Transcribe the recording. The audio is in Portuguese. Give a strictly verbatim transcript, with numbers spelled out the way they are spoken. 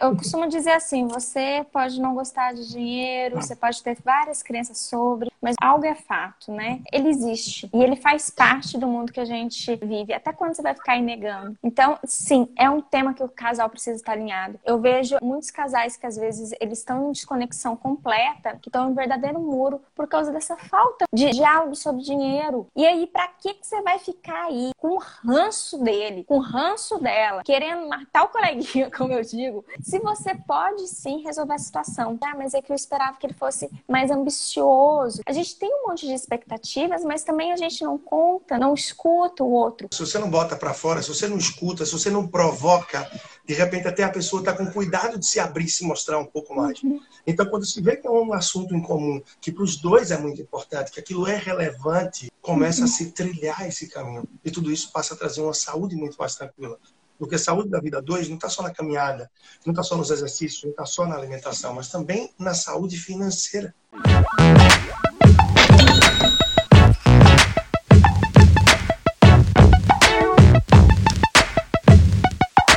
Eu costumo dizer assim, você pode não gostar de dinheiro, você pode ter várias crenças sobre, mas algo é fato, né? Ele existe e ele faz parte do mundo que a gente vive. Até quando você vai ficar aí negando? Então, sim, é um tema que o casal precisa estar alinhado. Eu vejo muitos casais que às vezes eles estão em desconexão completa, que estão em um verdadeiro muro por causa dessa falta de diálogo sobre dinheiro. E aí, pra que que você vai ficar aí com o ranço dele, com o ranço dela, querendo matar o coleguinha, como eu digo? Se você pode sim resolver a situação. Ah, mas é que eu esperava que ele fosse mais ambicioso. A gente tem um monte de expectativas, mas também a gente não conta, não escuta o outro. Se você não bota pra fora, se você não escuta, se você não provoca, de repente até a pessoa tá com cuidado de se abrir, se mostrar um pouco mais. Então, quando se vê que é um assunto em comum, que pros dois é muito importante, que aquilo é relevante, começa a se trilhar esse caminho. E tudo isso passa a trazer uma saúde muito mais tranquila. Porque a saúde da vida dois não está só na caminhada, não está só nos exercícios, não está só na alimentação, mas também na saúde financeira.